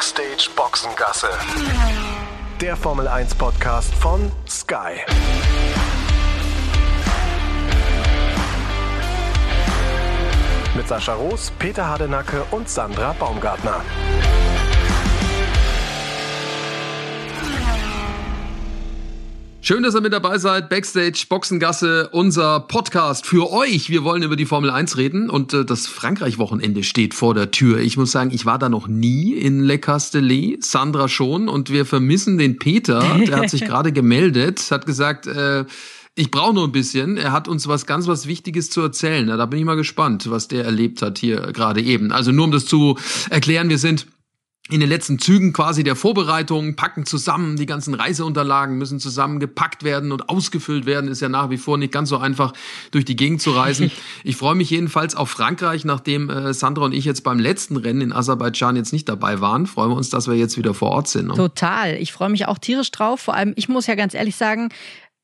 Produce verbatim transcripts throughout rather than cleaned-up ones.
Backstage Boxengasse. Der Formel eins Podcast von Sky. Mit Sascha Roos, Peter Hardenacke und Sandra Baumgartner. Schön, dass ihr mit dabei seid. Backstage Boxengasse, unser Podcast für euch. Wir wollen über die Formel eins reden und äh, das Frankreich-Wochenende steht vor der Tür. Ich muss sagen, ich war da noch nie in Le Castellet, Sandra schon, und wir vermissen den Peter. Der hat sich gerade gemeldet, hat gesagt, äh, ich brauche nur ein bisschen. Er hat uns was ganz was Wichtiges zu erzählen. Ja, da bin ich mal gespannt, was der erlebt hat hier gerade eben. Also nur um das zu erklären, wir sind in den letzten Zügen quasi der Vorbereitung, packen zusammen, die ganzen Reiseunterlagen müssen zusammengepackt werden und ausgefüllt werden. Ist ja nach wie vor nicht ganz so einfach, durch die Gegend zu reisen. Ich freue mich jedenfalls auf Frankreich, nachdem äh, Sandra und ich jetzt beim letzten Rennen in Aserbaidschan jetzt nicht dabei waren. Freuen wir uns, dass wir jetzt wieder vor Ort sind. Ne? Total, ich freue mich auch tierisch drauf. Vor allem, ich muss ja ganz ehrlich sagen,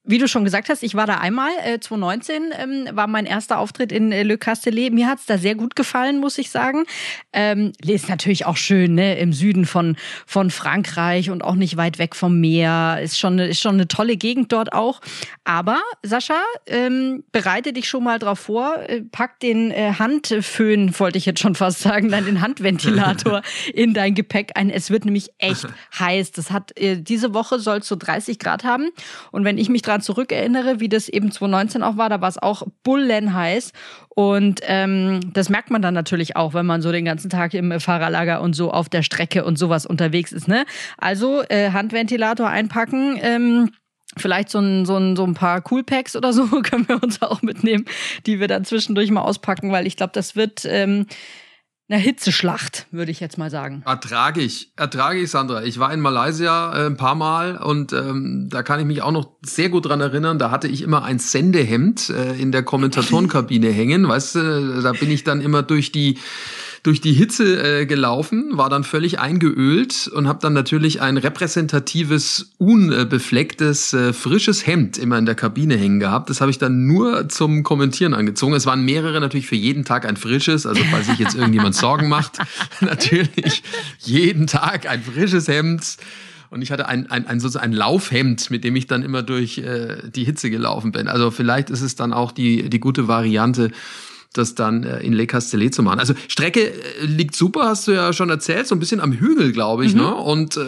wie du schon gesagt hast, ich war da einmal, äh, zwanzig neunzehn ähm, war mein erster Auftritt in äh, Le Castellet. Mir hat's da sehr gut gefallen, muss ich sagen. Ähm, ist natürlich auch schön, ne, im Süden von von Frankreich und auch nicht weit weg vom Meer. Ist schon ist schon eine tolle Gegend dort auch. Aber Sascha, ähm, bereite dich schon mal drauf vor. Äh, pack den äh, Handföhn, wollte ich jetzt schon fast sagen, dann den Handventilator in dein Gepäck ein. Es wird nämlich echt heiß. Das hat äh, diese Woche soll es so dreißig Grad haben. Und wenn ich mich dran zurückerinnere, wie das eben zwanzig neunzehn auch war, da war es auch bullenheiß und ähm, das merkt man dann natürlich auch, wenn man so den ganzen Tag im Fahrerlager und so auf der Strecke und sowas unterwegs ist, ne? Also äh, Handventilator einpacken, ähm, vielleicht so ein, so, ein, so ein paar Coolpacks oder so können wir uns auch mitnehmen, die wir dann zwischendurch mal auspacken, weil ich glaube, das wird... Ähm, Eine Hitzeschlacht, würde ich jetzt mal sagen. Ertrage ich, ertrage ich, Sandra. Ich war in Malaysia äh, ein paar Mal und ähm, da kann ich mich auch noch sehr gut dran erinnern, da hatte ich immer ein Sendehemd äh, in der Kommentatorenkabine hängen, weißt du, da bin ich dann immer durch die durch die Hitze äh, gelaufen, war dann völlig eingeölt und habe dann natürlich ein repräsentatives, unbeflecktes, äh, frisches Hemd immer in der Kabine hängen gehabt. Das habe ich dann nur zum Kommentieren angezogen. Es waren mehrere natürlich für jeden Tag ein frisches, also falls sich jetzt irgendjemand Sorgen macht, natürlich jeden Tag ein frisches Hemd. Und ich hatte ein, ein, ein, sozusagen ein Laufhemd, mit dem ich dann immer durch äh, die Hitze gelaufen bin. Also vielleicht ist es dann auch die, die gute Variante, das dann in Le Castellet zu machen. Also Strecke liegt super, hast du ja schon erzählt, so ein bisschen am Hügel, glaube ich. Mhm. Ne? Und äh,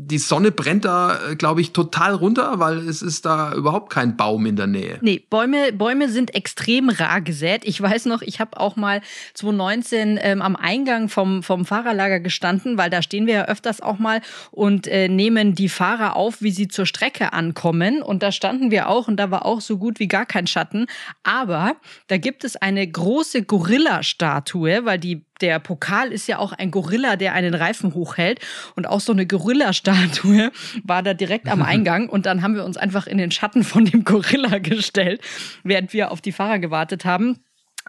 die Sonne brennt da, glaube ich, total runter, weil es ist da überhaupt kein Baum in der Nähe. Nee, Bäume, Bäume sind extrem rar gesät. Ich weiß noch, ich habe auch mal zwanzig neunzehn ähm, am Eingang vom, vom Fahrerlager gestanden, weil da stehen wir ja öfters auch mal und äh, nehmen die Fahrer auf, wie sie zur Strecke ankommen. Und da standen wir auch und da war auch so gut wie gar kein Schatten. Aber da gibt es eine große Gorilla-Statue, weil die, der Pokal ist ja auch ein Gorilla, der einen Reifen hochhält. Und auch so eine Gorilla-Statue war da direkt am Eingang. Und dann haben wir uns einfach in den Schatten von dem Gorilla gestellt, während wir auf die Fahrer gewartet haben.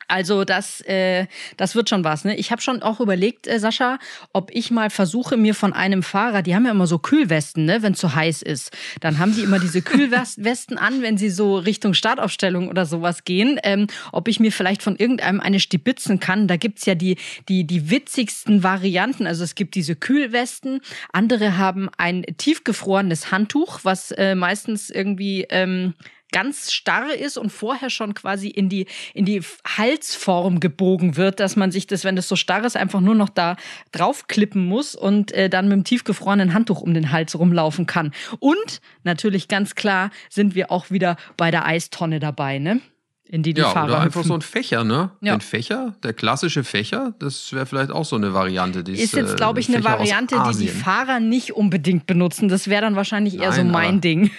Also das, äh, das wird schon was, ne? Ich habe schon auch überlegt, äh, Sascha, ob ich mal versuche, mir von einem Fahrer, die haben ja immer so Kühlwesten, ne, wenn es zu heiß ist, dann haben die immer diese Kühlwesten an, wenn sie so Richtung Startaufstellung oder sowas gehen, ähm, ob ich mir vielleicht von irgendeinem eine stibitzen kann. Da gibt's ja die, die, die witzigsten Varianten. Also es gibt diese Kühlwesten, andere haben ein tiefgefrorenes Handtuch, was äh, meistens irgendwie... Ähm, ganz starr ist und vorher schon quasi in die in die Halsform gebogen wird, dass man sich das, wenn das so starr ist, einfach nur noch da draufklippen muss und äh, dann mit dem tiefgefrorenen Handtuch um den Hals rumlaufen kann. Und natürlich ganz klar sind wir auch wieder bei der Eistonne dabei, ne? In die die ja, Fahrer oder einfach hüpfen. So ein Fächer, ne? Ja. Ein Fächer, der klassische Fächer, das wäre vielleicht auch so eine Variante. Die ist jetzt, glaube ich, eine Variante, die die Fahrer nicht unbedingt benutzen. Das wäre dann wahrscheinlich eher Nein, so mein Ding.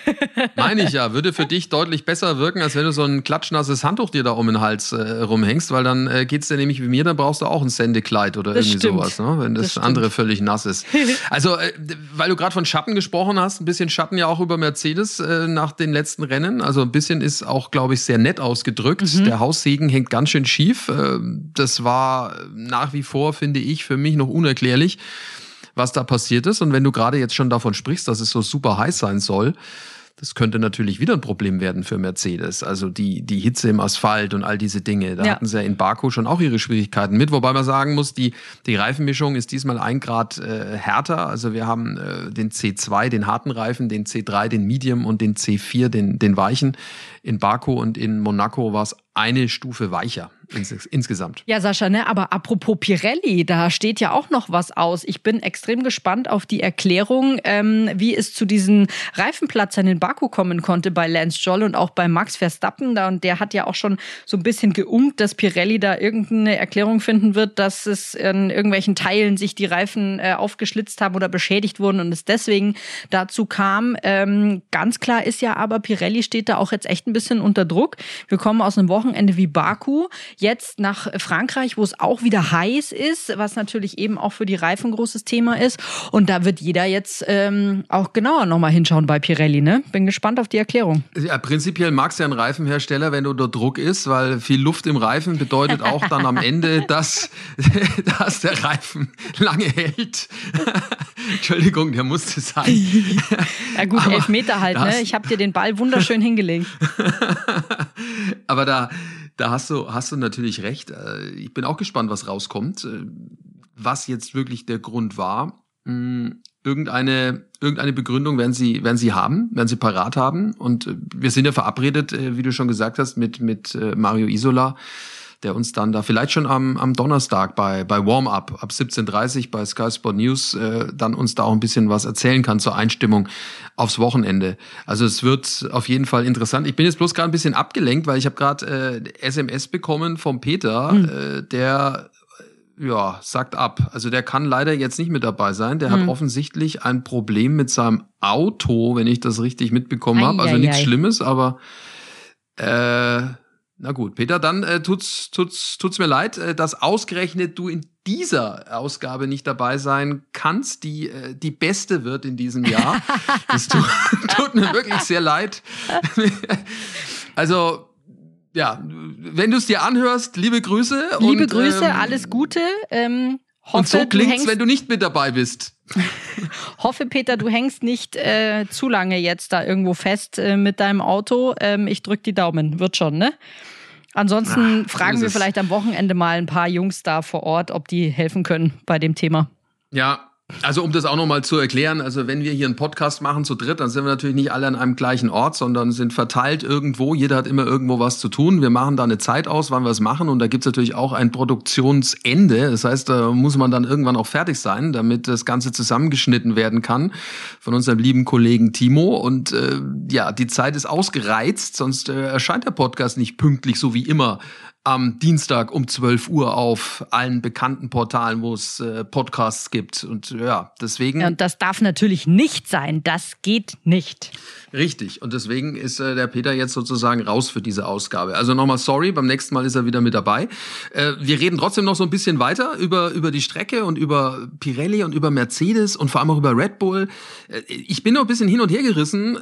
Meine ich ja, würde für dich deutlich besser wirken, als wenn du so ein klatschnasses Handtuch dir da um den Hals äh, rumhängst, weil dann äh, geht's dir nämlich wie mir, dann brauchst du auch ein Sendekleid oder das irgendwie stimmt. sowas, ne? Wenn das, das andere völlig nass ist. Also, äh, weil du gerade von Schatten gesprochen hast, ein bisschen Schatten ja auch über Mercedes äh, nach den letzten Rennen. Also ein bisschen ist auch, glaube ich, sehr nett ausgedrückt. Mhm. Der Haussegen hängt ganz schön schief. Das war nach wie vor, finde ich, für mich noch unerklärlich, was da passiert ist. Und wenn du gerade jetzt schon davon sprichst, dass es so super heiß sein soll, Das könnte natürlich wieder ein Problem werden für Mercedes. Also die, die Hitze im Asphalt und all diese Dinge. Da ja. hatten sie ja in Baku schon auch ihre Schwierigkeiten mit. Wobei man sagen muss, die, die Reifenmischung ist diesmal ein Grad äh, härter. Also wir haben äh, den C zwei, den harten Reifen, den C drei, den Medium und den C vier, den, den weichen. In Baku und in Monaco war es eine Stufe weicher ins, insgesamt. Ja, Sascha, ne? Aber apropos Pirelli, da steht ja auch noch was aus. Ich bin extrem gespannt auf die Erklärung, ähm, wie es zu diesen Reifenplatzern in Baku kommen konnte bei Lance Stroll und auch bei Max Verstappen. Da, und der hat ja auch schon so ein bisschen geunkt, dass Pirelli da irgendeine Erklärung finden wird, dass es in irgendwelchen Teilen sich die Reifen äh, aufgeschlitzt haben oder beschädigt wurden und es deswegen dazu kam. Ähm, ganz klar ist ja aber, Pirelli steht da auch jetzt echt ein bisschen unter Druck. Wir kommen aus einem Wochenende wie Baku, jetzt nach Frankreich, wo es auch wieder heiß ist, was natürlich eben auch für die Reifen ein großes Thema ist. Und da wird jeder jetzt ähm, auch genauer nochmal hinschauen bei Pirelli, ne? Bin gespannt auf die Erklärung. Ja, prinzipiell magst du ja einen Reifenhersteller, wenn du unter Druck ist, weil viel Luft im Reifen bedeutet auch dann am Ende, dass, dass der Reifen lange hält. Entschuldigung, der musste sein. Ja gut, elf Meter halt, ne? Ich habe dir den Ball wunderschön hingelegt. Aber da, da hast du, hast du natürlich recht. Ich bin auch gespannt, was rauskommt, was jetzt wirklich der Grund war. Irgendeine, irgendeine Begründung werden sie, werden sie haben, werden sie parat haben. Und wir sind ja verabredet, wie du schon gesagt hast, mit, mit Mario Isola, der uns dann da vielleicht schon am, am Donnerstag bei, bei Warm-Up ab siebzehn Uhr dreißig bei Sky Sport News äh, dann uns da auch ein bisschen was erzählen kann zur Einstimmung aufs Wochenende. Also es wird auf jeden Fall interessant. Ich bin jetzt bloß gerade ein bisschen abgelenkt, weil ich habe gerade äh, S M S bekommen vom Peter, mhm. äh, der ja sagt ab. Also der kann leider jetzt nicht mit dabei sein. Der mhm. hat offensichtlich ein Problem mit seinem Auto, wenn ich das richtig mitbekommen habe. Also nichts Schlimmes, aber äh, na gut, Peter, dann äh, tut's, tut's, tut's mir leid, äh, dass ausgerechnet du in dieser Ausgabe nicht dabei sein kannst, die äh, die beste wird in diesem Jahr. Das tut, tut mir wirklich sehr leid. Also, ja, wenn du es dir anhörst, liebe Grüße. Liebe und, Grüße, ähm, alles Gute. Ähm, hoffe, und so klingt's, du wenn du nicht mit dabei bist. Hoffe, Peter, du hängst nicht äh, zu lange jetzt da irgendwo fest äh, mit deinem Auto. Ähm, ich drück die Daumen, wird schon, ne? Ansonsten Ach, fragen wir es. vielleicht am Wochenende mal ein paar Jungs da vor Ort, ob die helfen können bei dem Thema. Ja, also um das auch nochmal zu erklären, also wenn wir hier einen Podcast machen zu dritt, dann sind wir natürlich nicht alle an einem gleichen Ort, sondern sind verteilt irgendwo, jeder hat immer irgendwo was zu tun, wir machen da eine Zeit aus, wann wir es machen und da gibt's natürlich auch ein Produktionsende, das heißt, da muss man dann irgendwann auch fertig sein, damit das Ganze zusammengeschnitten werden kann von unserem lieben Kollegen Timo und äh, ja, die Zeit ist ausgereizt, sonst äh, erscheint der Podcast nicht pünktlich, so wie immer. Am Dienstag um zwölf Uhr auf allen bekannten Portalen, wo es äh, Podcasts gibt. Und ja, deswegen. Ja, und das darf natürlich nicht sein. Das geht nicht. Richtig. Und deswegen ist äh, der Peter jetzt sozusagen raus für diese Ausgabe. Also nochmal sorry, beim nächsten Mal ist er wieder mit dabei. Äh, wir reden trotzdem noch so ein bisschen weiter über, über die Strecke und über Pirelli und über Mercedes und vor allem auch über Red Bull. Äh, ich bin noch ein bisschen hin und her gerissen.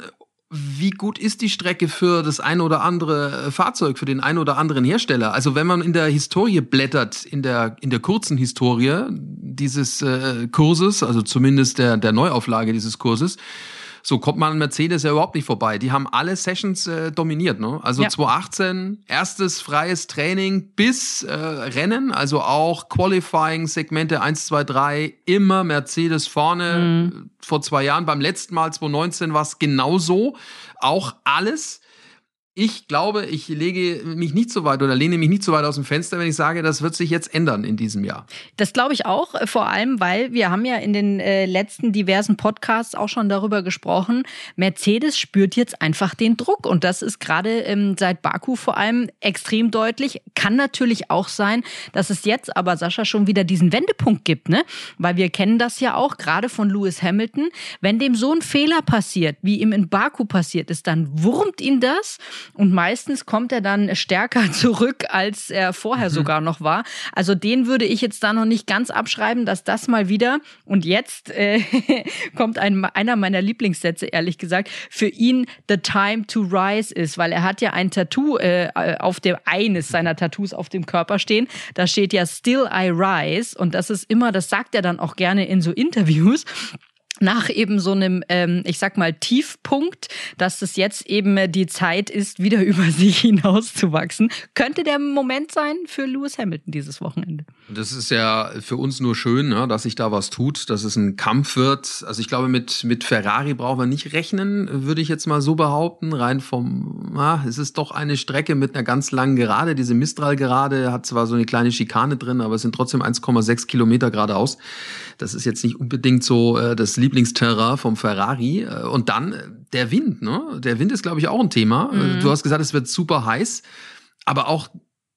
Wie gut ist die Strecke für das ein oder andere Fahrzeug, für den ein oder anderen Hersteller? Also wenn man in der Historie blättert, in der in der kurzen Historie dieses äh, Kurses, also zumindest der der Neuauflage dieses Kurses, so kommt man an Mercedes ja überhaupt nicht vorbei. Die haben alle Sessions äh, dominiert, ne? Also ja. zwanzig achtzehn, erstes freies Training bis äh, Rennen, also auch Qualifying, Segmente eins, zwei, drei, immer Mercedes vorne. Mhm. Vor zwei Jahren, beim letzten Mal zwanzig neunzehn war es genauso, auch alles. Ich glaube, ich lege mich nicht so weit oder lehne mich nicht so weit aus dem Fenster, wenn ich sage, das wird sich jetzt ändern in diesem Jahr. Das glaube ich auch, vor allem, weil wir haben ja in den äh, letzten diversen Podcasts auch schon darüber gesprochen, Mercedes spürt jetzt einfach den Druck und das ist gerade ähm, seit Baku vor allem extrem deutlich. Kann natürlich auch sein, dass es jetzt aber, Sascha, schon wieder diesen Wendepunkt gibt, ne? Weil wir kennen das ja auch, gerade von Lewis Hamilton. Wenn dem so ein Fehler passiert, wie ihm in Baku passiert ist, dann wurmt ihn das. Und meistens kommt er dann stärker zurück, als er vorher sogar noch war. Also den würde ich jetzt da noch nicht ganz abschreiben, dass das mal wieder, und jetzt äh, kommt ein, einer meiner Lieblingssätze, ehrlich gesagt, für ihn the time to rise ist. Weil er hat ja ein Tattoo äh, auf dem, eines seiner Tattoos auf dem Körper stehen. Da steht ja still I rise und das ist immer, das sagt er dann auch gerne in so Interviews. nach eben so einem, ähm, ich sag mal, Tiefpunkt, dass es jetzt eben die Zeit ist, wieder über sich hinauszuwachsen. Könnte der Moment sein für Lewis Hamilton dieses Wochenende? Das ist ja für uns nur schön, ne, dass sich da was tut, dass es ein Kampf wird. Also ich glaube, mit, mit Ferrari brauchen wir nicht rechnen, würde ich jetzt mal so behaupten. Rein vom, na, es ist doch eine Strecke mit einer ganz langen Gerade. Diese Mistral-Gerade hat zwar so eine kleine Schikane drin, aber es sind trotzdem eins Komma sechs Kilometer geradeaus. Das ist jetzt nicht unbedingt so äh, das Lieblingsterrain vom Ferrari. Und dann der Wind, ne? Der Wind ist, glaube ich, auch ein Thema. Mhm. Du hast gesagt, es wird super heiß, aber auch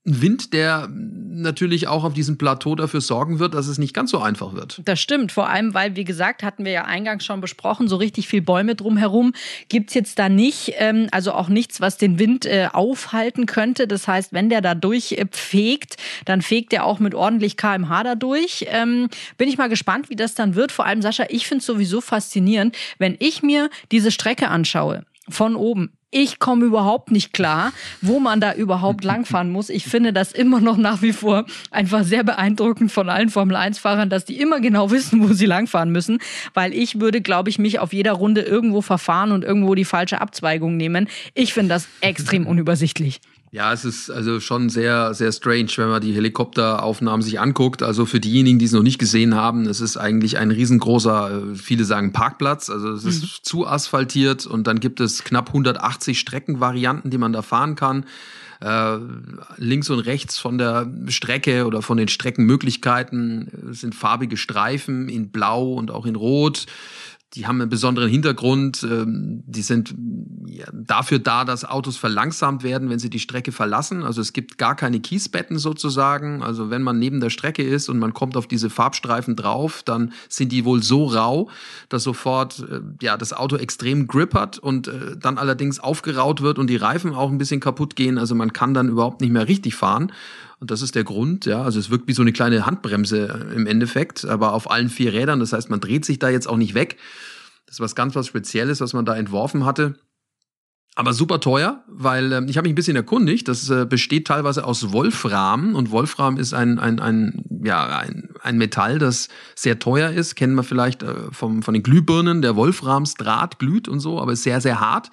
ein Wind, der natürlich auch auf diesem Plateau dafür sorgen wird, dass es nicht ganz so einfach wird. Das stimmt, vor allem, weil, wie gesagt, hatten wir ja eingangs schon besprochen, so richtig viel Bäume drumherum gibt's jetzt da nicht, also auch nichts, was den Wind aufhalten könnte. Das heißt, wenn der da durchfegt, dann fegt der auch mit ordentlich Kilometer pro Stunde da durch. Bin ich mal gespannt, wie das dann wird. Vor allem, Sascha, ich find's sowieso faszinierend, wenn ich mir diese Strecke anschaue, von oben. Ich komme überhaupt nicht klar, wo man da überhaupt langfahren muss. Ich finde das immer noch nach wie vor einfach sehr beeindruckend von allen Formel eins Fahrern, dass die immer genau wissen, wo sie langfahren müssen. Weil ich würde, glaube ich, mich auf jeder Runde irgendwo verfahren und irgendwo die falsche Abzweigung nehmen. Ich finde das extrem unübersichtlich. Ja, es ist also schon sehr, sehr strange, wenn man die Helikopteraufnahmen sich anguckt. Also für diejenigen, die es noch nicht gesehen haben, es ist eigentlich ein riesengroßer, viele sagen Parkplatz. Also es ist mhm. zu asphaltiert und dann gibt es knapp hundertachtzig Streckenvarianten, die man da fahren kann. Äh, links und rechts von der Strecke oder von den Streckenmöglichkeiten sind farbige Streifen in Blau und auch in Rot. Die haben einen besonderen Hintergrund, die sind dafür da, dass Autos verlangsamt werden, wenn sie die Strecke verlassen. Also es gibt gar keine Kiesbetten sozusagen. Also wenn man neben der Strecke ist und man kommt auf diese Farbstreifen drauf, dann sind die wohl so rau, dass sofort ja das Auto extrem Grip hat und dann allerdings aufgeraut wird und die Reifen auch ein bisschen kaputt gehen. Also man kann dann überhaupt nicht mehr richtig fahren. Und das ist der Grund, ja, also es wirkt wie so eine kleine Handbremse im Endeffekt, aber auf allen vier Rädern, das heißt, man dreht sich da jetzt auch nicht weg. Das ist was ganz was Spezielles, was man da entworfen hatte. Aber super teuer, weil äh, ich habe mich ein bisschen erkundigt, das äh, besteht teilweise aus Wolfram und Wolfram ist ein, ein, ein, ja, ein, ein Metall, das sehr teuer ist, kennen wir vielleicht äh, vom, von den Glühbirnen, der Wolframsdraht glüht und so, aber ist sehr, sehr hart.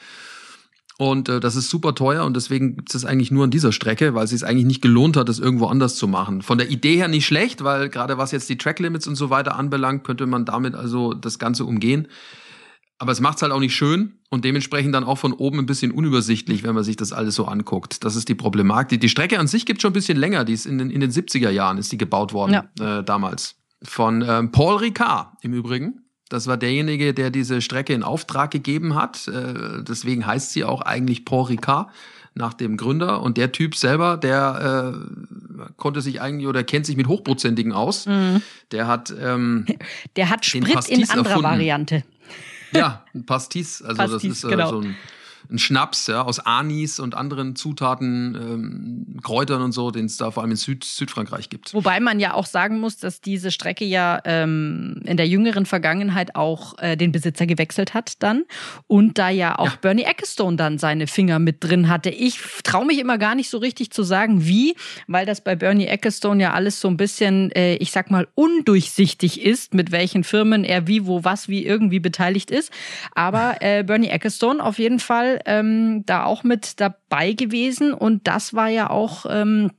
Und äh, das ist super teuer und deswegen gibt es das eigentlich nur an dieser Strecke, weil es sich eigentlich nicht gelohnt hat, das irgendwo anders zu machen. Von der Idee her nicht schlecht, weil gerade was jetzt die Tracklimits und so weiter anbelangt, könnte man damit also das Ganze umgehen. Aber es macht es halt auch nicht schön und dementsprechend dann auch von oben ein bisschen unübersichtlich, wenn man sich das alles so anguckt. Das ist die Problematik. Die, die Strecke an sich gibt es schon ein bisschen länger, die ist in den, in den siebziger Jahren ist die gebaut worden, ja. äh, damals. Von äh, Paul Ricard im Übrigen. Das war derjenige, der diese Strecke in Auftrag gegeben hat. Deswegen heißt sie auch eigentlich Paul Ricard nach dem Gründer. Und der Typ selber, der äh, konnte sich eigentlich oder kennt sich mit Hochprozentigen aus. Mhm. Der hat ähm, der hat Sprit in anderer erfunden. Variante. Ja, ein Pastis. Also Pastis, das ist äh, genau. so ein, ein Schnaps ja, aus Anis und anderen Zutaten, ähm, Kräutern und so, den es da vor allem in Süd- Südfrankreich gibt. Wobei man ja auch sagen muss, dass diese Strecke ja ähm, in der jüngeren Vergangenheit auch äh, den Besitzer gewechselt hat dann und da ja auch ja. Bernie Ecclestone dann seine Finger mit drin hatte. Ich traue mich immer gar nicht so richtig zu sagen, wie, weil das bei Bernie Ecclestone ja alles so ein bisschen, äh, ich sag mal, undurchsichtig ist, mit welchen Firmen er wie, wo, was, wie irgendwie beteiligt ist. Aber äh, Bernie Ecclestone auf jeden Fall Ähm, da auch mit dabei gewesen und das war ja auch ähm,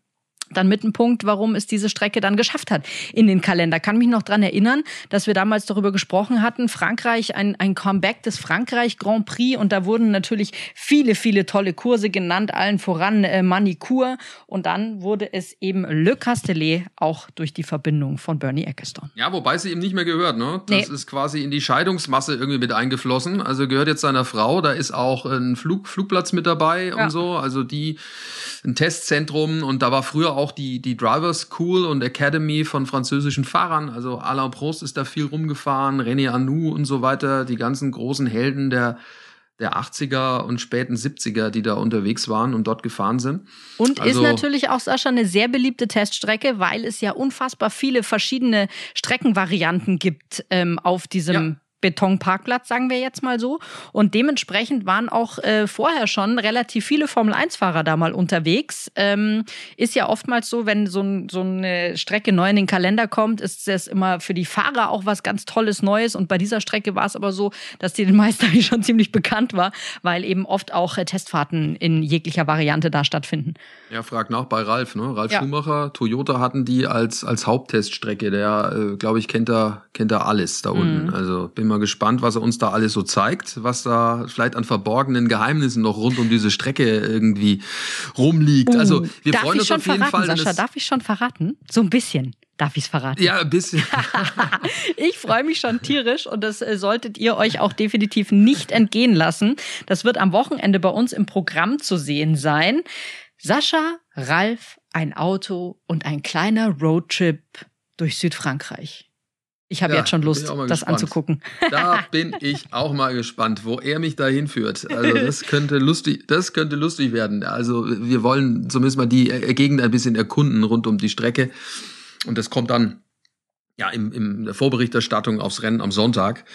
dann mit ein Punkt, warum es diese Strecke dann geschafft hat in den Kalender. Kann mich noch dran erinnern, dass wir damals darüber gesprochen hatten, Frankreich, ein, ein Comeback des Frankreich Grand Prix und da wurden natürlich viele, viele tolle Kurse genannt, allen voran äh, Magny-Cours und dann wurde es eben Le Castellet auch durch die Verbindung von Bernie Ecclestone. Ja, wobei sie eben nicht mehr gehört, ne? Das nee. Ist quasi in die Scheidungsmasse irgendwie mit eingeflossen, also gehört jetzt seiner Frau, da ist auch ein Flug, Flugplatz mit dabei ja. und so, also die, ein Testzentrum und da war früher auch die, die Drivers School und Academy von französischen Fahrern. Also Alain Prost ist da viel rumgefahren, René Arnoux und so weiter. Die ganzen großen Helden der, der achtziger und späten siebziger, die da unterwegs waren und dort gefahren sind. Und also, ist natürlich auch, Sascha, eine sehr beliebte Teststrecke, weil es ja unfassbar viele verschiedene Streckenvarianten gibt ähm, auf diesem ja. Betonparkplatz, sagen wir jetzt mal so. Und dementsprechend waren auch äh, vorher schon relativ viele Formel eins Fahrer da mal unterwegs. Ähm, ist ja oftmals so, wenn so, ein, so eine Strecke neu in den Kalender kommt, ist das immer für die Fahrer auch was ganz Tolles, Neues. Und bei dieser Strecke war es aber so, dass die den meisten schon ziemlich bekannt war, weil eben oft auch äh, Testfahrten in jeglicher Variante da stattfinden. Ja, frag nach bei Ralf, ne? Ralf ja. Schumacher, Toyota hatten die als, als Hauptteststrecke. Der, äh, glaube ich, kennt da, kennt da alles da unten. Mhm. Also bin mal gespannt, was er uns da alles so zeigt, was da vielleicht an verborgenen Geheimnissen noch rund um diese Strecke irgendwie rumliegt. Uh, also wir freuen uns auf jeden Fall. Sascha, darf ich schon verraten? So ein bisschen. Darf ich es verraten? Ja, ein bisschen. Ich freue mich schon tierisch und das solltet ihr euch auch definitiv nicht entgehen lassen. Das wird am Wochenende bei uns im Programm zu sehen sein. Sascha, Ralf, ein Auto und ein kleiner Roadtrip durch Südfrankreich. Ich habe ja, jetzt schon Lust, das anzugucken. Da bin ich auch mal gespannt, wo er mich da hinführt. Also das könnte lustig, das könnte lustig werden. Also wir wollen zumindest mal die Gegend ein bisschen erkunden rund um die Strecke. Und das kommt dann ja im, im der Vorberichterstattung aufs Rennen am Sonntag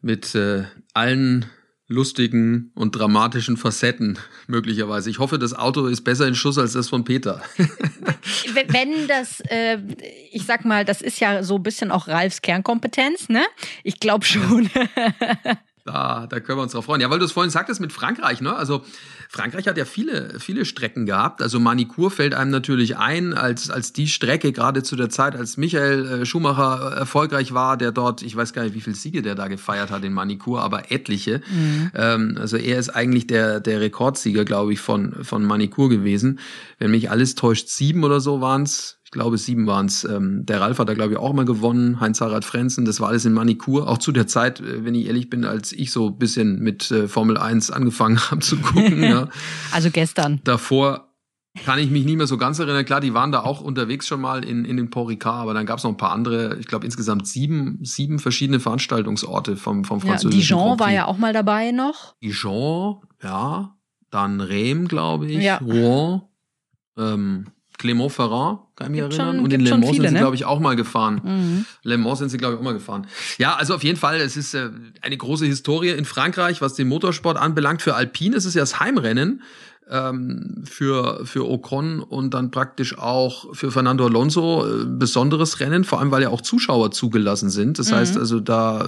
mit äh, allen lustigen und dramatischen Facetten möglicherweise. Ich hoffe, das Auto ist besser in Schuss als das von Peter. Wenn das, äh, ich sag mal, das ist ja so ein bisschen auch Ralfs Kernkompetenz, ne? Ich glaube schon. Da, da können wir uns drauf freuen. Ja, weil du es vorhin sagtest mit Frankreich, ne? Also Frankreich hat ja viele, viele Strecken gehabt. Also Magny-Cours fällt einem natürlich ein, als, als die Strecke, gerade zu der Zeit, als Michael äh, Schumacher erfolgreich war, der dort, ich weiß gar nicht, wie viele Siege der da gefeiert hat in Magny-Cours, aber etliche. Mhm. Ähm, also er ist eigentlich der, der Rekordsieger, glaube ich, von, von Magny-Cours gewesen. Wenn mich alles täuscht, sieben oder so waren's. Ich glaube, sieben waren es. Der Ralf hat da, glaube ich, auch mal gewonnen. Heinz-Harald Frenzen, das war alles in Magny-Cours. Auch zu der Zeit, wenn ich ehrlich bin, als ich so ein bisschen mit Formel eins angefangen habe zu gucken. Ja. Also gestern. Davor kann ich mich nicht mehr so ganz erinnern. Klar, die waren da auch unterwegs schon mal in, in den Paul Ricard, aber dann gab es noch ein paar andere. Ich glaube, insgesamt sieben, sieben verschiedene Veranstaltungsorte vom, vom französischen Grand Prix. Ja, Dijon war ja auch mal dabei noch. Dijon, ja. Dann Rheim, glaube ich. Ja. Rouen. Ähm, Clermont-Ferrand, kann ich mich gibt erinnern. Schon, und in Le Mans viele, sind sie, ne? glaube ich, auch mal gefahren. Mhm. Le Mans sind sie, glaube ich, auch mal gefahren. Ja, also auf jeden Fall, es ist äh, eine große Historie in Frankreich, was den Motorsport anbelangt. Für Alpine ist es ja das Heimrennen. Ähm, für, für Ocon und dann praktisch auch für Fernando Alonso äh, besonderes Rennen, vor allem, weil ja auch Zuschauer zugelassen sind. Das mhm. heißt also da,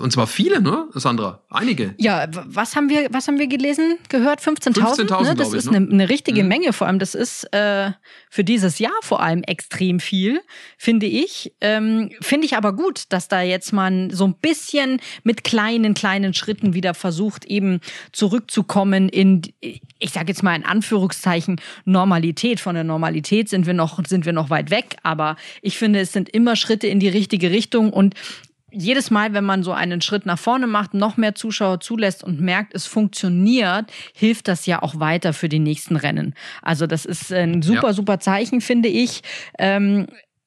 und zwar viele, ne, Sandra? Einige. Ja, was haben wir, was haben wir gelesen, gehört? fünfzehntausend, ne? Das ist eine ne richtige mhm. Menge, vor allem. Das ist äh, für dieses Jahr vor allem extrem viel, finde ich. Ähm, finde ich aber gut, dass da jetzt man so ein bisschen mit kleinen, kleinen Schritten wieder versucht, eben zurückzukommen in, ich sage jetzt mal in Anführungszeichen, Normalität. Von der Normalität sind wir noch, sind wir noch weit weg, aber ich finde, es sind immer Schritte in die richtige Richtung und jedes Mal, wenn man so einen Schritt nach vorne macht, noch mehr Zuschauer zulässt und merkt, es funktioniert, hilft das ja auch weiter für die nächsten Rennen. Also das ist ein super, ja. super Zeichen, finde ich.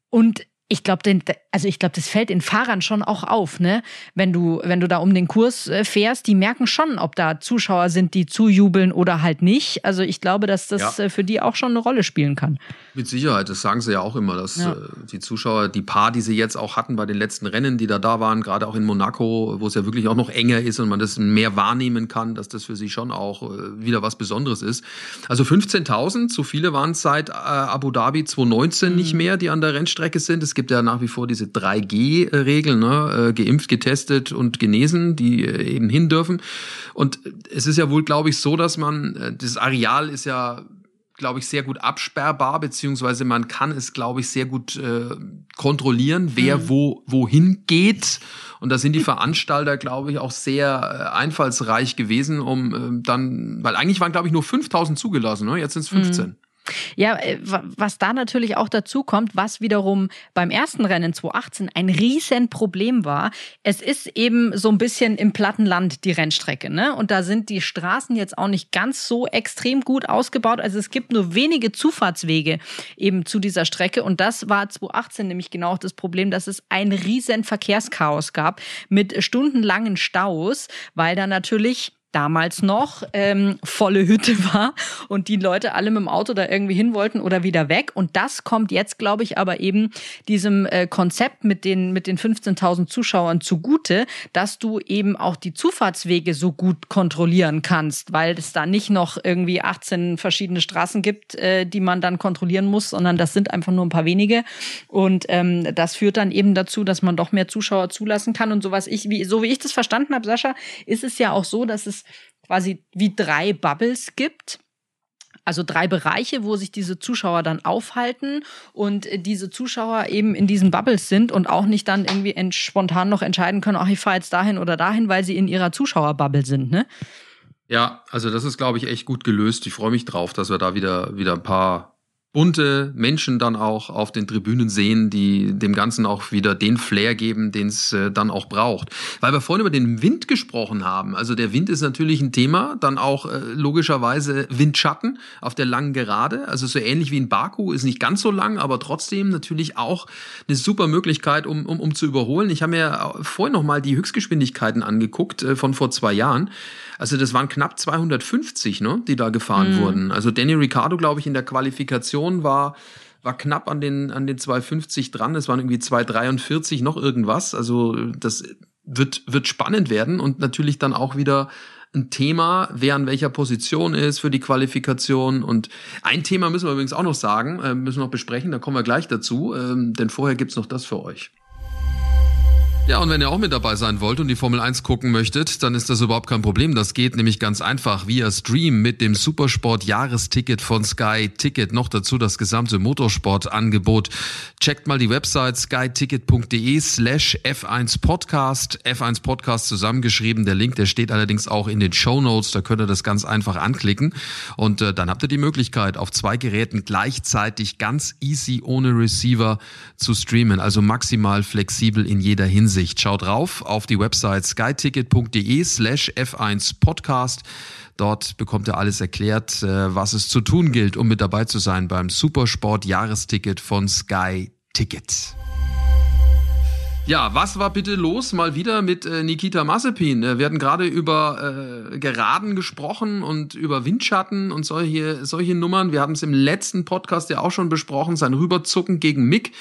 Und Ich glaube, also ich glaube, das fällt den Fahrern schon auch auf, ne? Wenn du, wenn du da um den Kurs fährst, die merken schon, ob da Zuschauer sind, die zujubeln oder halt nicht. Also ich glaube, dass das ja. für die auch schon eine Rolle spielen kann. Mit Sicherheit, das sagen sie ja auch immer, dass ja. die Zuschauer, die paar, die sie jetzt auch hatten bei den letzten Rennen, die da da waren, gerade auch in Monaco, wo es ja wirklich auch noch enger ist und man das mehr wahrnehmen kann, dass das für sie schon auch wieder was Besonderes ist. Also fünfzehntausend, so viele waren es seit Abu Dhabi zwanzig neunzehn mhm. nicht mehr, die an der Rennstrecke sind. Es gibt ja nach wie vor diese drei G Regeln, ne? Geimpft, getestet und genesen, die eben hin dürfen. Und es ist ja wohl, glaube ich, so, dass man, das Areal ist ja, glaube ich, sehr gut absperrbar, beziehungsweise man kann es, glaube ich, sehr gut äh, kontrollieren, wer mhm. wo wohin geht. Und da sind die Veranstalter, glaube ich, auch sehr äh, einfallsreich gewesen, um äh, dann, weil eigentlich waren, glaube ich, nur fünftausend zugelassen, ne? Jetzt sind es fünfzehn. Mhm. Ja, was da natürlich auch dazu kommt, was wiederum beim ersten Rennen zwanzig achtzehn ein Riesenproblem war. Es ist eben so ein bisschen im Plattenland die Rennstrecke, ne? Und da sind die Straßen jetzt auch nicht ganz so extrem gut ausgebaut. Also es gibt nur wenige Zufahrtswege eben zu dieser Strecke. Und das war zwanzig achtzehn nämlich genau auch das Problem, dass es ein riesen Verkehrschaos gab mit stundenlangen Staus, weil da natürlich damals noch ähm, volle Hütte war und die Leute alle mit dem Auto da irgendwie hin wollten oder wieder weg. Und das kommt jetzt, glaube ich, aber eben diesem äh, Konzept mit den, mit den fünfzehntausend Zuschauern zugute, dass du eben auch die Zufahrtswege so gut kontrollieren kannst, weil es da nicht noch irgendwie achtzehn verschiedene Straßen gibt, äh, die man dann kontrollieren muss, sondern das sind einfach nur ein paar wenige. Und ähm, das führt dann eben dazu, dass man doch mehr Zuschauer zulassen kann. Und so, was ich, wie, so wie ich das verstanden habe, Sascha, ist es ja auch so, dass es quasi wie drei Bubbles gibt. Also drei Bereiche, wo sich diese Zuschauer dann aufhalten und diese Zuschauer eben in diesen Bubbles sind und auch nicht dann irgendwie ent- spontan noch entscheiden können, ach, ich fahre jetzt dahin oder dahin, weil sie in ihrer Zuschauerbubble sind, ne? Ja, also das ist, glaube ich, echt gut gelöst. Ich freue mich drauf, dass wir da wieder, wieder ein paar bunte Menschen dann auch auf den Tribünen sehen, die dem Ganzen auch wieder den Flair geben, den es äh, dann auch braucht. Weil wir vorhin über den Wind gesprochen haben. Also der Wind ist natürlich ein Thema, dann auch äh, logischerweise Windschatten auf der langen Gerade. Also so ähnlich wie in Baku, ist nicht ganz so lang, aber trotzdem natürlich auch eine super Möglichkeit, um, um, um zu überholen. Ich habe mir vorhin nochmal die Höchstgeschwindigkeiten angeguckt äh, von vor zwei Jahren. Also das waren knapp zweihundertfünfzig, ne, die da gefahren mhm. wurden. Also Daniel Ricciardo, glaube ich, in der Qualifikation war, war knapp an den, an den zwei fünfzig dran. Es waren irgendwie zwei dreiundvierzig noch irgendwas. Also das wird, wird spannend werden und natürlich dann auch wieder ein Thema, wer an welcher Position ist für die Qualifikation. Und ein Thema müssen wir übrigens auch noch sagen, müssen wir noch besprechen, da kommen wir gleich dazu, denn vorher gibt es noch das für euch. Ja, und wenn ihr auch mit dabei sein wollt und die Formel eins gucken möchtet, dann ist das überhaupt kein Problem. Das geht nämlich ganz einfach via Stream mit dem Supersport-Jahresticket von Sky Ticket. Noch dazu das gesamte Motorsportangebot. Checkt mal die Website skyticket.de slash F eins Podcast. F eins Podcast zusammengeschrieben. Der Link, der steht allerdings auch in den Shownotes. Da könnt ihr das ganz einfach anklicken. Und äh, dann habt ihr die Möglichkeit, auf zwei Geräten gleichzeitig ganz easy ohne Receiver zu streamen. Also maximal flexibel in jeder Hinsicht. Schaut drauf auf die Website skyticket.de slash F eins Podcast. Dort bekommt ihr alles erklärt, was es zu tun gilt, um mit dabei zu sein beim Supersport-Jahresticket von Sky Ticket. Ja, was war bitte los mal wieder mit äh, Nikita Mazepin? Wir hatten gerade über äh, Geraden gesprochen und über Windschatten und solche, solche Nummern. Wir haben es im letzten Podcast ja auch schon besprochen, sein Rüberzucken gegen Mick.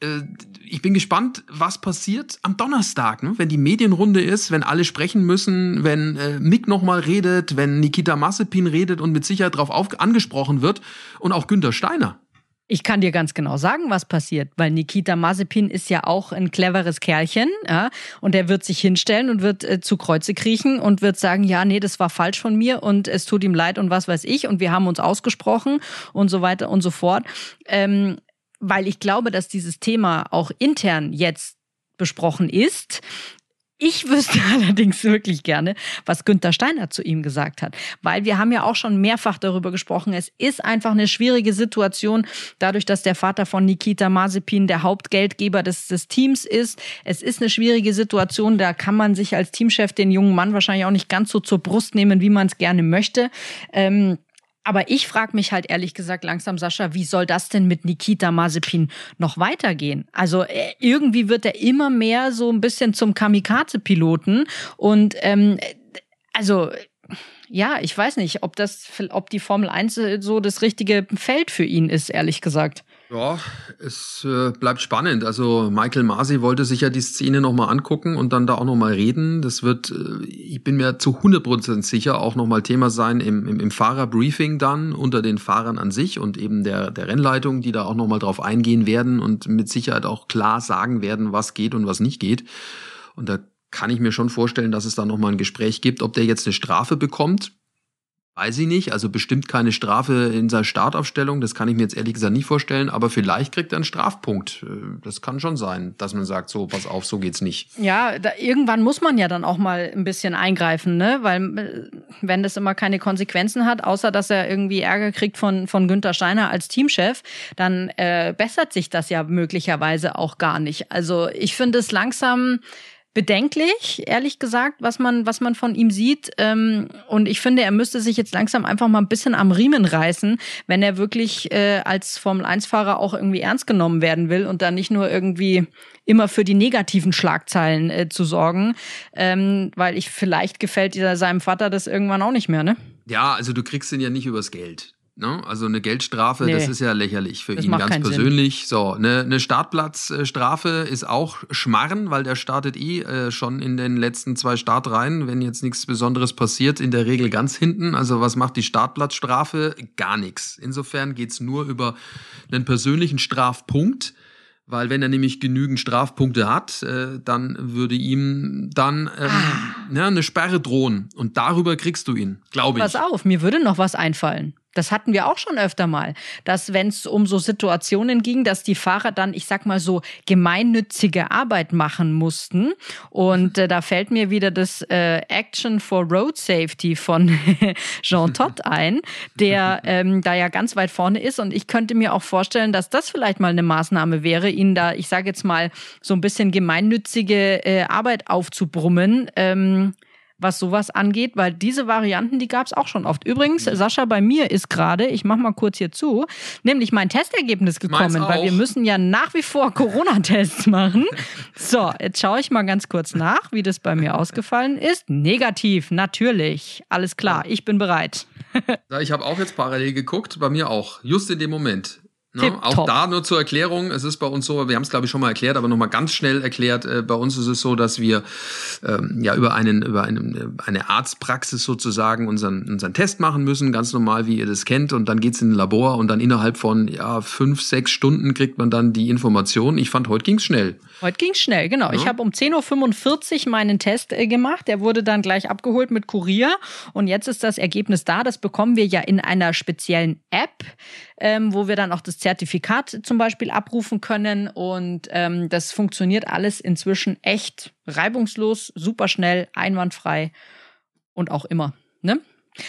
Äh, ich bin gespannt, was passiert am Donnerstag, ne? Wenn die Medienrunde ist, wenn alle sprechen müssen, wenn äh, Mick nochmal redet, wenn Nikita Mazepin redet und mit Sicherheit darauf auf- angesprochen wird und auch Günter Steiner. Ich kann dir ganz genau sagen, was passiert, weil Nikita Mazepin ist ja auch ein cleveres Kerlchen, ja, und er wird sich hinstellen und wird äh, zu Kreuze kriechen und wird sagen, ja, nee, das war falsch von mir und es tut ihm leid und was weiß ich und wir haben uns ausgesprochen und so weiter und so fort, ähm, weil ich glaube, dass dieses Thema auch intern jetzt besprochen ist. Ich wüsste allerdings wirklich gerne, was Günter Steiner zu ihm gesagt hat. Weil wir haben ja auch schon mehrfach darüber gesprochen, es ist einfach eine schwierige Situation, dadurch, dass der Vater von Nikita Mazepin der Hauptgeldgeber des, des Teams ist. Es ist eine schwierige Situation, da kann man sich als Teamchef den jungen Mann wahrscheinlich auch nicht ganz so zur Brust nehmen, wie man es gerne möchte. Ähm, aber ich frage mich halt ehrlich gesagt langsam, Sascha, wie soll das denn mit Nikita Mazepin noch weitergehen? Also irgendwie wird er immer mehr so ein bisschen zum Kamikaze-Piloten und ähm, also ja, ich weiß nicht, ob das, ob die Formel eins so das richtige Feld für ihn ist, ehrlich gesagt. Ja, es äh, bleibt spannend. Also Michael Masi wollte sich ja die Szene nochmal angucken und dann da auch nochmal reden. Das wird, äh, ich bin mir zu hundert Prozent sicher, auch nochmal Thema sein im, im, im Fahrerbriefing dann unter den Fahrern an sich und eben der, der Rennleitung, die da auch nochmal drauf eingehen werden und mit Sicherheit auch klar sagen werden, was geht und was nicht geht. Und da kann ich mir schon vorstellen, dass es da nochmal ein Gespräch gibt, ob der jetzt eine Strafe bekommt. Weiß ich nicht, also bestimmt keine Strafe in seiner Startaufstellung, das kann ich mir jetzt ehrlich gesagt nicht vorstellen, aber vielleicht kriegt er einen Strafpunkt. Das kann schon sein, dass man sagt, so, pass auf, so geht's nicht. Ja, da, irgendwann muss man ja dann auch mal ein bisschen eingreifen, ne? Weil wenn das immer keine Konsequenzen hat, außer dass er irgendwie Ärger kriegt von, von Günter Steiner als Teamchef, dann äh, bessert sich das ja möglicherweise auch gar nicht. Also ich finde es langsam bedenklich, ehrlich gesagt, was man was man von ihm sieht. Und ich finde, er müsste sich jetzt langsam einfach mal ein bisschen am Riemen reißen, wenn er wirklich als Formel eins Fahrer auch irgendwie ernst genommen werden will und dann nicht nur irgendwie immer für die negativen Schlagzeilen zu sorgen. Weil ich vielleicht gefällt seinem Vater das irgendwann auch nicht mehr, ne? Ja, also du kriegst ihn ja nicht übers Geld. Ne? Also eine Geldstrafe, nee, das ist ja lächerlich für ihn ganz persönlich. Sinn. So, eine, eine Startplatzstrafe ist auch Schmarren, weil der startet eh äh, schon in den letzten zwei Startreihen, wenn jetzt nichts Besonderes passiert, in der Regel ganz hinten. Also was macht die Startplatzstrafe? Gar nichts. Insofern geht's nur über einen persönlichen Strafpunkt. Weil wenn er nämlich genügend Strafpunkte hat, äh, dann würde ihm dann ähm, ah. ne, eine Sperre drohen. Und darüber kriegst du ihn, glaube ich. Pass auf, mir würde noch was einfallen. Das hatten wir auch schon öfter mal, dass wenn es um so Situationen ging, dass die Fahrer dann, ich sag mal so, gemeinnützige Arbeit machen mussten. Und äh, da fällt mir wieder das äh, Action for Road Safety von Jean Todt ein, der ähm, da ja ganz weit vorne ist. Und ich könnte mir auch vorstellen, dass das vielleicht mal eine Maßnahme wäre, ihnen da, ich sag jetzt mal, so ein bisschen gemeinnützige äh, Arbeit aufzubrummen, ähm, was sowas angeht, weil diese Varianten, die gab es auch schon oft. Übrigens, Sascha, bei mir ist gerade, ich mach mal kurz hier zu, nämlich mein Testergebnis gekommen, weil wir müssen ja nach wie vor Corona-Tests machen. So, jetzt schaue ich mal ganz kurz nach, wie das bei mir ausgefallen ist. Negativ, natürlich. Alles klar, ich bin bereit. Ich habe auch jetzt parallel geguckt, bei mir auch, just in dem Moment. Ne? Auch da nur zur Erklärung, es ist bei uns so, wir haben es glaube ich schon mal erklärt, aber nochmal ganz schnell erklärt, äh, bei uns ist es so, dass wir ähm, ja über einen über einen, eine Arztpraxis sozusagen unseren unseren Test machen müssen, ganz normal, wie ihr das kennt, und dann geht's in ein Labor und dann innerhalb von ja fünf, sechs Stunden kriegt man dann die Information. Ich fand, heute ging's schnell. Heute ging's schnell, genau. Ja. Ich habe um zehn Uhr fünfundvierzig meinen Test äh, gemacht, der wurde dann gleich abgeholt mit Kurier und jetzt ist das Ergebnis da, das bekommen wir ja in einer speziellen App, ähm, wo wir dann auch das Zertifikat zum Beispiel abrufen können und ähm, das funktioniert alles inzwischen echt reibungslos, super schnell, einwandfrei und auch immer, ne?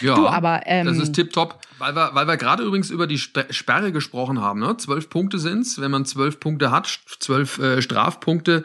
Ja, du, aber, ähm, das ist tipptopp, weil wir, weil wir gerade übrigens über die Sperre gesprochen haben, ne? Zwölf Punkte sind's, wenn man zwölf Punkte hat, zwölf äh, Strafpunkte,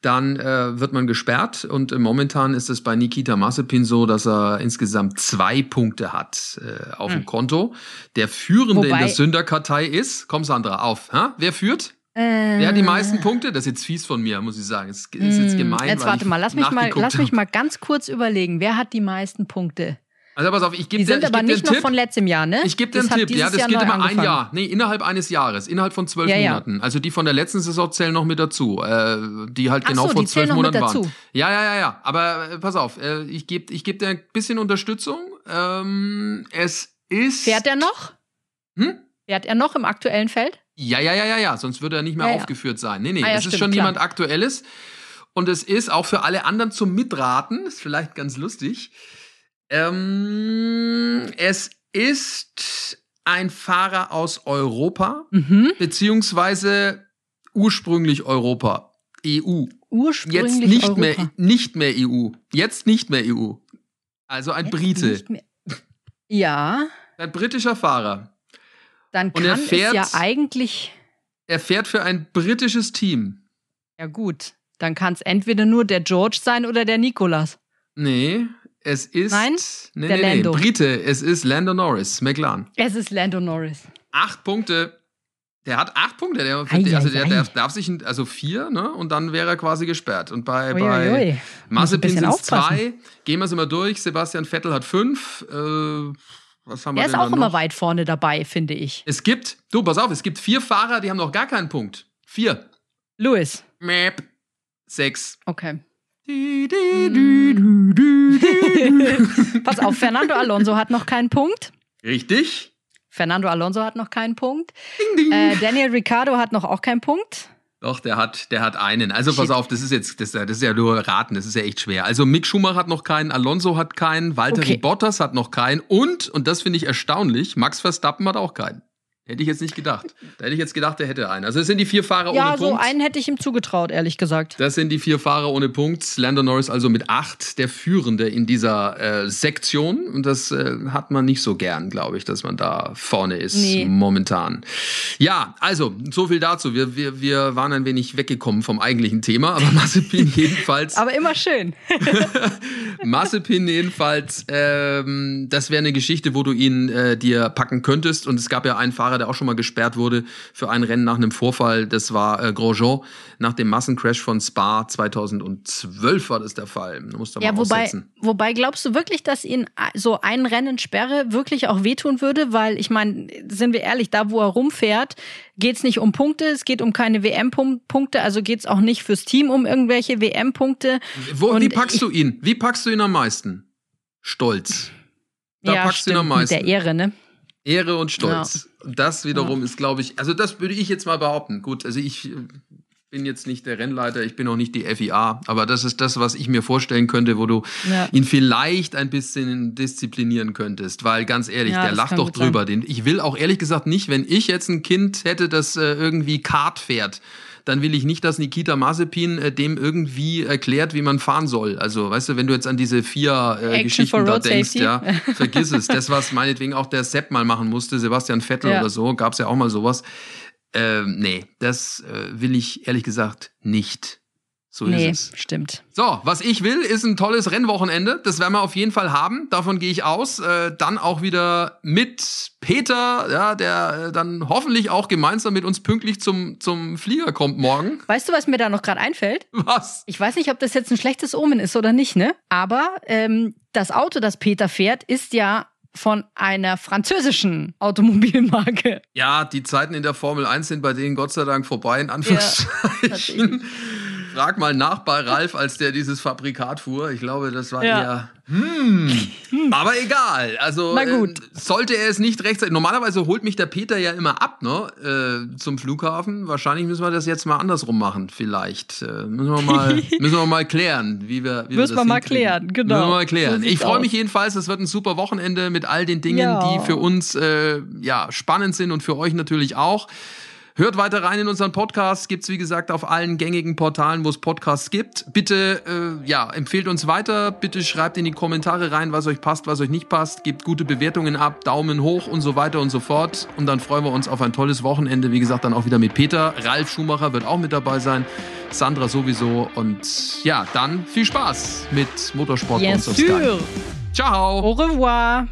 dann äh, wird man gesperrt und äh, momentan ist es bei Nikita Mazepin so, dass er insgesamt zwei Punkte hat äh, auf hm. dem Konto. Der Führende Wobei... in der Sünderkartei ist, komm Sandra, auf, ha? Wer führt? Äh... Wer hat die meisten Punkte? Das ist jetzt fies von mir, muss ich sagen. Das ist jetzt gemein. Jetzt warte mal, lass mich mal, lass mich mal ganz kurz überlegen, wer hat die meisten Punkte? Also pass auf, ich gebe dir einen Tipp. Die sind aber nicht noch von letztem Jahr, ne? Ich gebe dir einen Tipp, ja, das gilt immer ein Jahr. Nee, innerhalb eines Jahres, innerhalb von zwölf Monaten. Also die von der letzten Saison zählen noch mit dazu, äh, die halt genau vor zwölf Monaten waren. Ja, ja, ja, ja, aber äh, pass auf, äh, ich gebe ich geb dir ein bisschen Unterstützung. Ähm, es ist... Fährt er noch? Hm? Fährt er noch im aktuellen Feld? Ja, ja, ja, ja, ja, sonst würde er nicht mehr aufgeführt sein. Nee, nee, es ist schon jemand Aktuelles. Und es ist auch für alle anderen zum Mitraten, ist vielleicht ganz lustig, Ähm, es ist ein Fahrer aus Europa, mhm. beziehungsweise ursprünglich Europa, E U. Ursprünglich Jetzt nicht Europa. mehr, nicht mehr E U. Jetzt nicht mehr E U. Also ein Jetzt Brite. Ja. Ein britischer Fahrer. Dann kann Und er fährt, es ja eigentlich... Er fährt für ein britisches Team. Ja gut, dann kann es entweder nur der George sein oder der Nicolas. Nee. Es ist Nein, nee, der nee, Lando. Nee, Brite, es ist Lando Norris, McLaren. Es ist Lando Norris. Acht Punkte. Der hat acht Punkte. Der, ei, also ei, der, der ei. darf sich, also vier, ne? Und dann wäre er quasi gesperrt. Und bei, bei Mazepin sind es zwei. Gehen wir es immer durch. Sebastian Vettel hat fünf. Äh, was haben wir er ist auch immer noch? weit vorne dabei, finde ich. Es gibt, du, pass auf, es gibt vier Fahrer, die haben noch gar keinen Punkt. Vier. Lewis. Mäp. Sechs. Okay. Du, du, du, du, du, du. Pass auf, Fernando Alonso hat noch keinen Punkt. Richtig. Fernando Alonso hat noch keinen Punkt. Ding, ding. Äh, Daniel Ricciardo hat noch auch keinen Punkt. Doch, der hat, der hat einen. Also Shit. Pass auf, das ist jetzt, das, das ist ja nur raten, das ist ja echt schwer. Also Mick Schumacher hat noch keinen, Alonso hat keinen, Valtteri okay. Bottas hat noch keinen und, und das finde ich erstaunlich, Max Verstappen hat auch keinen. Hätte ich jetzt nicht gedacht. Da hätte ich jetzt gedacht, der hätte einen. Also das sind die vier Fahrer ja, ohne so Punkt. Ja, so einen hätte ich ihm zugetraut, ehrlich gesagt. Das sind die vier Fahrer ohne Punkt. Lando Norris also mit acht, der Führende in dieser äh, Sektion. Und das äh, hat man nicht so gern, glaube ich, dass man da vorne ist nee. momentan. Ja, also, so viel dazu. Wir, wir, wir waren ein wenig weggekommen vom eigentlichen Thema, aber Mazepin jedenfalls... aber immer schön. Mazepin jedenfalls, ähm, das wäre eine Geschichte, wo du ihn äh, dir packen könntest. Und es gab ja einen Fahrer, der auch schon mal gesperrt wurde für ein Rennen nach einem Vorfall. Das war äh, Grosjean nach dem Massencrash von Spa zweitausendzwölf war das der Fall. Da musst du ja, mal wobei, aussetzen. Wobei glaubst du wirklich, dass ihn so ein Rennen Sperre wirklich auch wehtun würde? Weil ich meine, sind wir ehrlich, da wo er rumfährt, geht es nicht um Punkte, es geht um keine W M-Punkte, also geht es auch nicht fürs Team um irgendwelche W M-Punkte. Wo, Und wie packst du ihn? Wie packst du ihn am meisten? Stolz. Da ja, packst du ihn am meisten. Mit der Ehre, ne? Ehre und Stolz. Ja. Das wiederum ja. ist, glaube ich, also das würde ich jetzt mal behaupten. Gut, also ich bin jetzt nicht der Rennleiter, ich bin auch nicht die F I A, aber das ist das, was ich mir vorstellen könnte, wo du ja. ihn vielleicht ein bisschen disziplinieren könntest, weil ganz ehrlich, ja, der lacht doch drüber. Den, ich will auch ehrlich gesagt nicht, wenn ich jetzt ein Kind hätte, das äh, irgendwie Kart fährt, dann will ich nicht, dass Nikita Mazepin äh, dem irgendwie erklärt, wie man fahren soll. Also, weißt du, wenn du jetzt an diese vier äh, Geschichten da denkst, Safety. ja, vergiss es. Das, was meinetwegen auch der Sepp mal machen musste, Sebastian Vettel ja. oder so, gab es ja auch mal sowas. Ähm, nee, das äh, will ich ehrlich gesagt nicht. So nee, ist es. Stimmt. So, was ich will, ist ein tolles Rennwochenende. Das werden wir auf jeden Fall haben. Davon gehe ich aus. Äh, dann auch wieder mit Peter, ja, der äh, dann hoffentlich auch gemeinsam mit uns pünktlich zum, zum Flieger kommt morgen. Weißt du, was mir da noch gerade einfällt? Was? Ich weiß nicht, ob das jetzt ein schlechtes Omen ist oder nicht, ne? Aber ähm, das Auto, das Peter fährt, ist ja von einer französischen Automobilmarke. Ja, die Zeiten in der Formel eins sind bei denen Gott sei Dank vorbei, in Anführungszeichen. Ja, frag mal nach bei Ralf, als der dieses Fabrikat fuhr. Ich glaube, das war ja. eher... Hm. Aber egal. Also Na gut. Äh, sollte er es nicht rechtzeitig... Normalerweise holt mich der Peter ja immer ab, ne? Äh, zum Flughafen. Wahrscheinlich müssen wir das jetzt mal andersrum machen, vielleicht. Äh, müssen wir mal, müssen wir mal klären, wie wir, wie wir das hinkriegen. Müssen wir mal klären, genau. Müssen wir mal klären. So ich freue mich jedenfalls. Es wird ein super Wochenende mit all den Dingen, ja. die für uns äh, ja, spannend sind und für euch natürlich auch. Hört weiter rein in unseren Podcast. Gibt's, wie gesagt, auf allen gängigen Portalen, wo es Podcasts gibt. Bitte, äh, ja, empfehlt uns weiter. Bitte schreibt in die Kommentare rein, was euch passt, was euch nicht passt. Gebt gute Bewertungen ab, Daumen hoch und so weiter und so fort. Und dann freuen wir uns auf ein tolles Wochenende. Wie gesagt, dann auch wieder mit Peter. Ralf Schumacher wird auch mit dabei sein. Sandra sowieso. Und ja, dann viel Spaß mit Motorsport bei uns auf Sky. Ciao. Au revoir.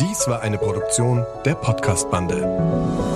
Dies war eine Produktion der Podcast-Bande.